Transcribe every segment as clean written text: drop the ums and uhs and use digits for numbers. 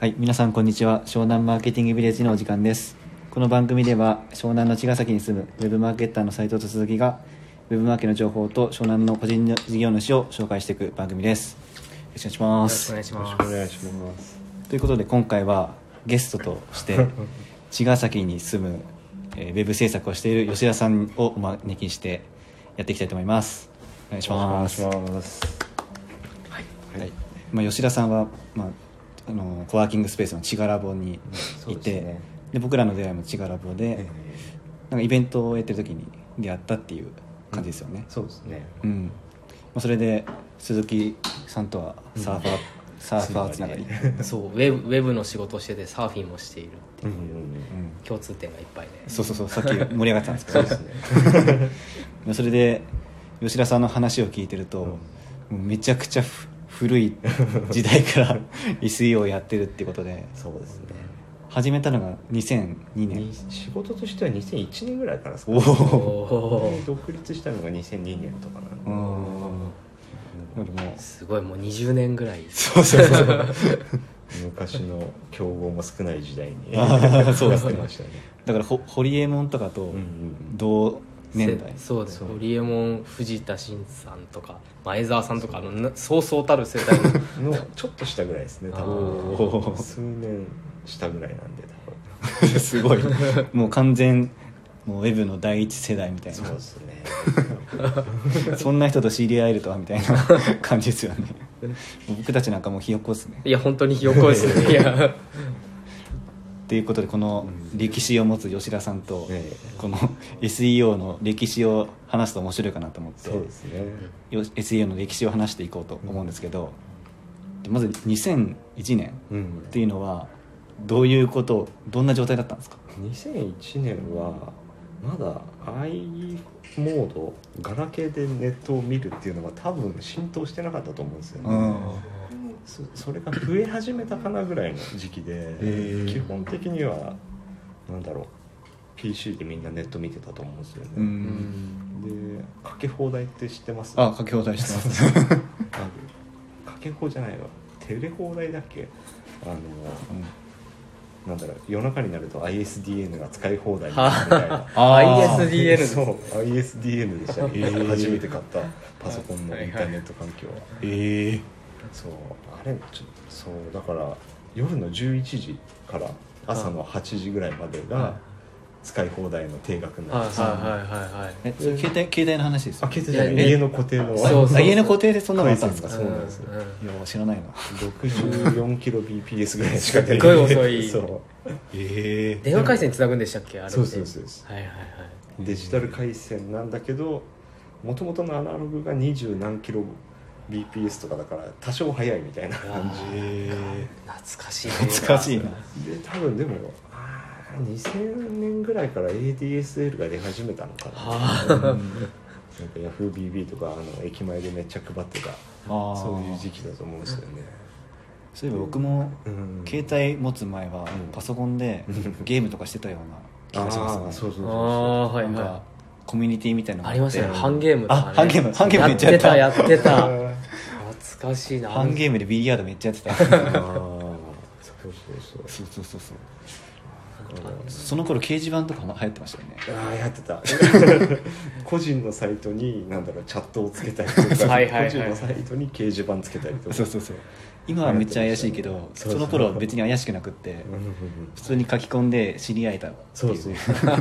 はい、皆さんこんにちは。湘南マーケティングビレッジのお時間です。この番組では湘南の茅ヶ崎に住むウェブマーケッターの斉藤と鈴木がウェブマーケの情報と湘南の個人事業主を紹介していく番組です。よろしくお願いします。よろしくお願いします。ということで今回はゲストとして茅ヶ崎に住むウェブ制作をしている吉田さんをお招きしてやっていきたいと思います。お願いします。吉田さんは、コワーキングスペースのちがらぼにいて、で、ね、で僕らの出会いもちがらぼで、なんかイベントをやってる時に出会ったっていう感じですよね。そうですね、それで鈴木さんとはサーファーつながり、そうウェブの仕事をしててサーフィンもしているっていう共通点がいっぱいね。そうさっき盛り上がってたんですけどそうですねそれで吉田さんの話を聞いてると、めちゃくちゃ古い時代から SEO をやってるっていうことで、そうですね、始めたのが2002年、仕事としては2001年ぐらいからですかね。独立したのが2002年とかなのですごい、もう20年ぐらい。そう昔の競合も少ない時代にそうですねましたね。だからホリエモンとかと同年代、そうです。ホリエモン、藤田新さんとか前澤さんとか、そうそうたる世代のちょっと下ぐらいですね。多分数年下ぐらいなんで多分すごい、もう完全もうウェブの第一世代みたいな。そうですねそんな人と知り合えるとはみたいな感じですよね。僕たちなんかもうひよっこですね。いや本当にひよっこですね。いやということで、この歴史を持つ吉田さんとこの SEO の歴史を話すと面白いかなと思って、そうですね、SEO の歴史を話していこうと思うんですけど、まず2001年っていうのはどういうこと、どんな状態だったんですか。2001年はまだ i モード、ガラケーでネットを見るっていうのが多分浸透してなかったと思うんですよね。それが増え始めたかなぐらいの時期で、基本的にはなんだろう、 PC でみんなネット見てたと思うんですよね。で、かけ放題って知ってます？あ、かけ放題してますかけ放じゃないわ、テレ放題だっけ、なんだろう、夜中になると ISDN が使い放題みたいなISDN そう ISDN でしたね、初めて買ったパソコンのインターネット環境は、そうあれちょっと、そうだから夜の11時から朝の8時ぐらいまでが使い放題の定額になって、携帯の話ですよ。あ、携帯じゃない、家の固定の、家の固定でそんなのあったんですか。そうなんですよ。いや知らないな。64kbps ぐらいしか出ない。すごい遅い。そう。電話回線つなぐんでしたっけあれ。そうです。はいはいはい。デジタル回線なんだけど、元々のアナログが20何キロBPS とかだから多少早いみたいな感じ。懐かしいな。で多分でも2000年ぐらいから ADSL が出始めたのかな。なんか Yahoo BB とか駅前でめっちゃ配ってた、そういう時期だと思うんですよね。そういえば僕も携帯持つ前はパソコンでゲームとかしてたような気がしますね。そうなんかコミュニティみたいなのがありましたよね。ハンゲームとかね。ハンゲームめっちゃやってた懐かしいな。ハンゲームでビリヤードめっちゃやってたそうその頃掲示板とかも流行ってましたよね。流行ってた個人のサイトになんだろう、チャットをつけたりとか個人のサイトに掲示板つけたりとかそう今はめっちゃ怪しいけど、その頃は別に怪しくなくって普通に書き込んで知り合えたっていう。な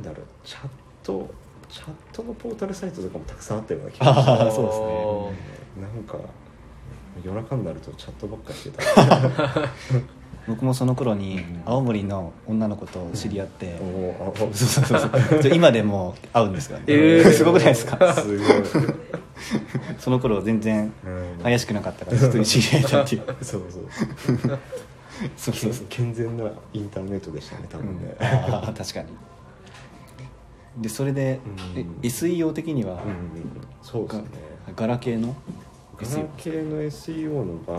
んだろう、チャットのポータルサイトとかもたくさんあったような気がします。そうですね。なんか夜中になるとチャットばっかりしてた僕もその頃に青森の女の子と知り合って、今でも会うんですが、すごくないですか。すごいその頃全然怪しくなかったから普通に知り合えたっていうそう健全なインターネットでしたね多分ね。確かに。でそれで、SEO 的には、そうですね、ガラケーの SEO の場合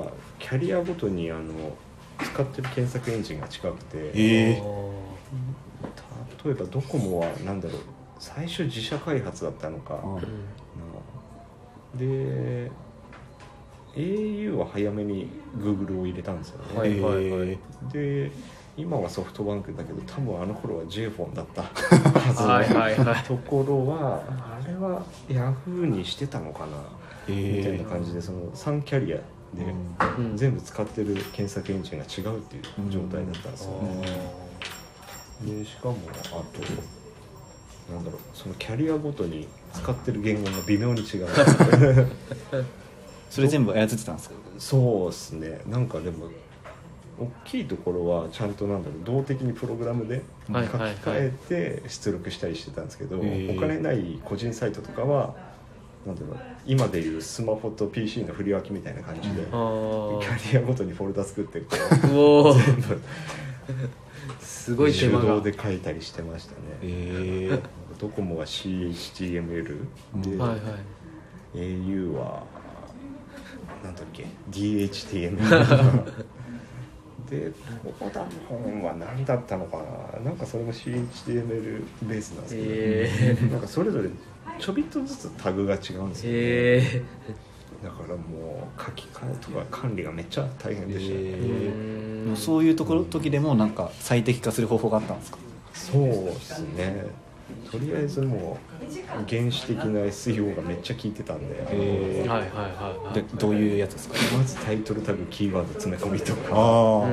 はキャリアごとに使ってる検索エンジンが近くて、例えばドコモは何だろう、最初自社開発だったのか、で au は早めに Google を入れたんですよね、はいはいはい、で今はソフトバンクだけど多分あの頃は JFON だったはずのはいはい、はい、ところはあれは Yahoo にしてたのかな、みたいな感じでその3キャリアで、うん、全部使ってる検索エンジンが違うっていう状態だったんですよね、うん、でしかもあとなんだろうそのキャリアごとに使ってる言語が微妙に違うそれ全部操ってたんですか？そうですね、なんかでも大きいところはちゃんとなんだろう動的にプログラムで書き換えて出力したりしてたんですけど、はいはいはい、お金ない個人サイトとかはなんだろう今でいうスマホと PC の振り分けみたいな感じでキャリアごとにフォルダ作ってるから全部すごい手間が手動で書いたりしてましたね、ドコモは CHTML で、はいはい、au はなんだっけ DHTML で横断本は何だったのかな、なんかそれも CHTML ベースなんですけど、なんかそれぞれちょびっとずつタグが違うんですよね、だからもう書き換えとか管理がめっちゃ大変でしたね、そういうところ時でもなんか最適化する方法があったんですか？そうですね、とりあえずもう原始的な SEO がめっちゃ効いてたんで、はいはいはいはい、どういうやつですか？まずタイトルタグキーワード詰め込みとか、あ、うん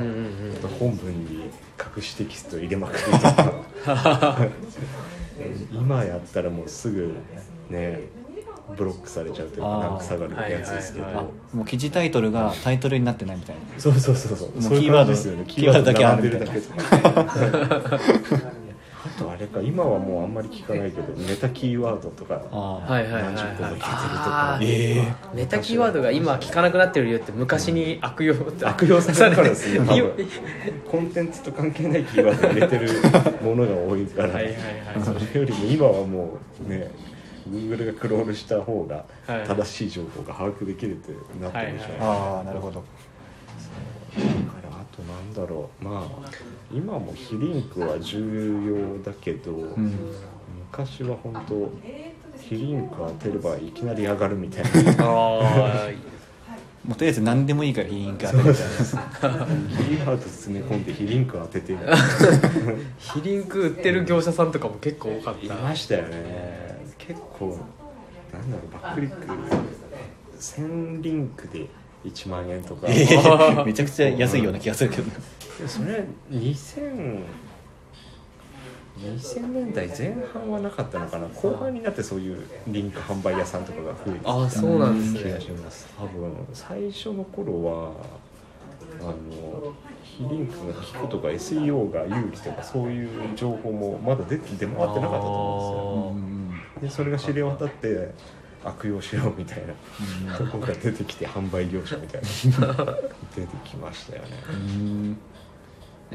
うんうん、あと本文に隠しテキスト入れまくりとか今やったらもうすぐねブロックされちゃうというかランク下がるやつですけど、はいはいはい、もう記事タイトルがタイトルになってないみたいなそうそうそうそう、もうキーワードですよね、キーワードだけあるみたいなあとあれか今はもうあんまり聞かないけどメタキーワードとか何十個も聞けるとか、メタキーワードが今聞かなくなってる理由って昔に悪用、うん、悪用されたからですねコンテンツと関係ないキーワード入れてるものが多いからはいはい、はい、それよりも今はもうねGoogle がクロールした方が正しい情報が把握できるってなってるでしょうね、はいはいはい、ああなるほど、だからあとなんだろう、まあ今も非リンクは重要だけど、うん、昔は本当非リンク当てればいきなり上がるみたいなもうとりあえず何でもいいから非リンク当てるみたいなキーワード詰め込んで非リンク当てて非リンク売ってる業者さんとかも結構多かったいましたよね、結構なんだろうバックリック1000リンクで1万円とか、めちゃくちゃ安いような気がするけど、うん、それ2000年代前半はなかったのかな、後半になってそういうリンク販売屋さんとかが増えてきたあそうなんです、ね、気がします。多分最初の頃は非リンクが効くとか SEO が有利とかそういう情報もまだ出回ってなかったと思うんですよ、でそれが知れ渡って悪用しようみたいなとこが出てきて販売業者みたいな出てきましたよね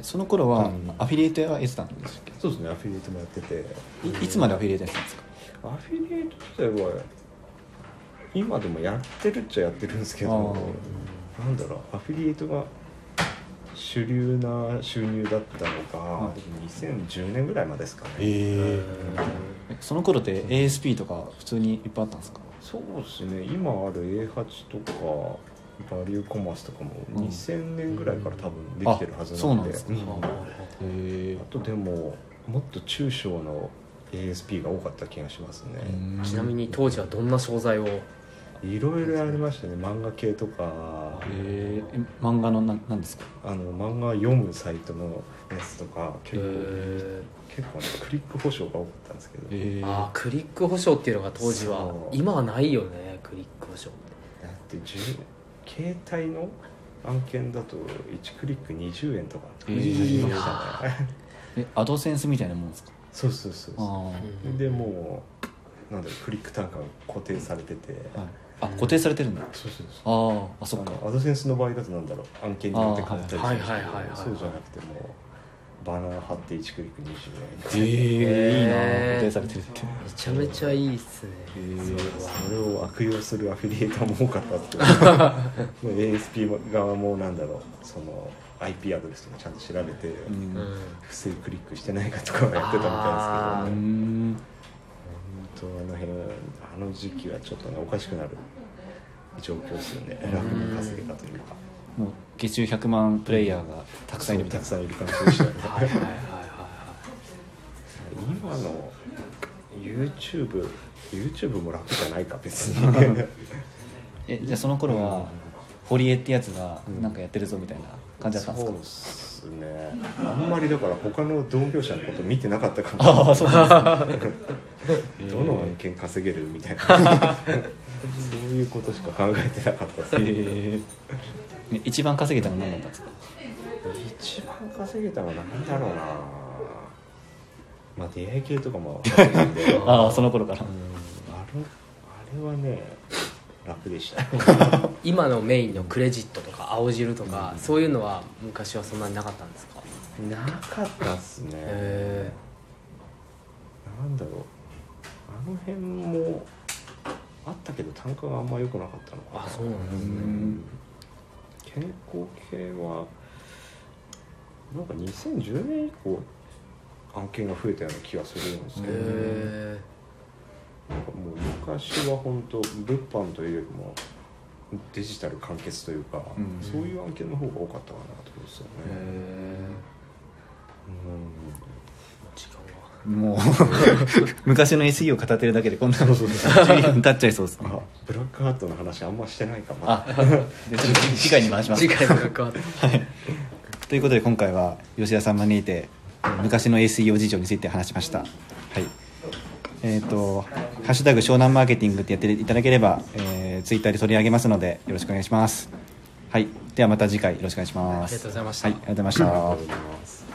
その頃はアフィリエイトはやってたんですっけ？そうですね、アフィリエイトもやってて いつまでアフィリエイトやってたんですか？アフィリエイト自体は今でもやってるっちゃやってるんですけど、なんだろうアフィリエイトが主流な収入だったのが2010年ぐらいまでですかね、その頃って ASP とか普通にいっぱいあったんですか？そうですね、今ある A8 とかバリューコマースとかも2000年ぐらいから多分できてるはずなんで、あとでももっと中小の ASP が多かった気がしますね。ちなみに当時はどんな商材をいろいろやりましたね、漫画系とか、漫画の何ですか？漫画読むサイトのやつとか結構ね、クリック保証が多かったんですけど、あクリック保証っていうのが当時は今はないよね、クリック保証だって携帯の案件だと1クリック20円とかありましたねアドセンスみたいなもんですか？そうそうそうそう、でもなんだろうクリック単価が固定されてて、はい、あ固定されてるんだ、そうそうそう、ああそっか、アドセンスの場合だとなんだろう案件によって買ったりする、はいはいはいはい、そうじゃなくてもバナー貼って1クリック20円、いいな、固定されてるってめちゃめちゃいいっすね、それを悪用するアフィリエイターも多かったってASP 側もなんだろうその IP アドレスとかちゃんと調べて、うん、不正クリックしてないかとかやってたみたいですけどね。あの時期はちょっとねおかしくなる状況ですよね。楽に稼げたというか、もう月収100万プレイヤーがたくさんいるみたいな、たくさんいる感じでしたね。はいはいはいはいはい。今の YouTube も楽じゃないか別に。じゃあその頃は堀江ってやつがなんかやってるぞみたいな感じだったんですか？そうですね。あんまりだから他の同業者のこと見てなかったかも。ああそうです、ね。どの案件稼げるみたいなそういうことしか考えてなかったですね。一番稼げたのは何だったんですか？一番稼げたのは何だろうな。まあ出会い系とかもあるんで。ああその頃から。あれはね。楽でした今のメインのクレジットとか青汁とか、うん、そういうのは昔はそんなになかったんですか？なかったっすね。なんだろう、あの辺もあったけど単価があんま良くなかったのかな。あ、そうなんですね。健康系はなんか2010年以降案件が増えたような気がするんですけど、なんかもう昔は本当物販というよりもデジタル完結というか、うん、そういう案件の方が多かったかなと思うんですよね。もう昔の SE を語ってるだけでこんな12分経っちゃいそうですね。あ、ブラックハットの話あんましてないかも。あ、次回に回します。次回ブラックハット、はい、ということで今回は吉田さん招いて昔の SEO 事情について話しました、はい。ハッシュタグ湘南マーケティングってやっていただければ、ツイッターで取り上げますのでよろしくお願いします。はい、ではまた次回よろしくお願いします。ありがとうございました。はい、ありがとうございました。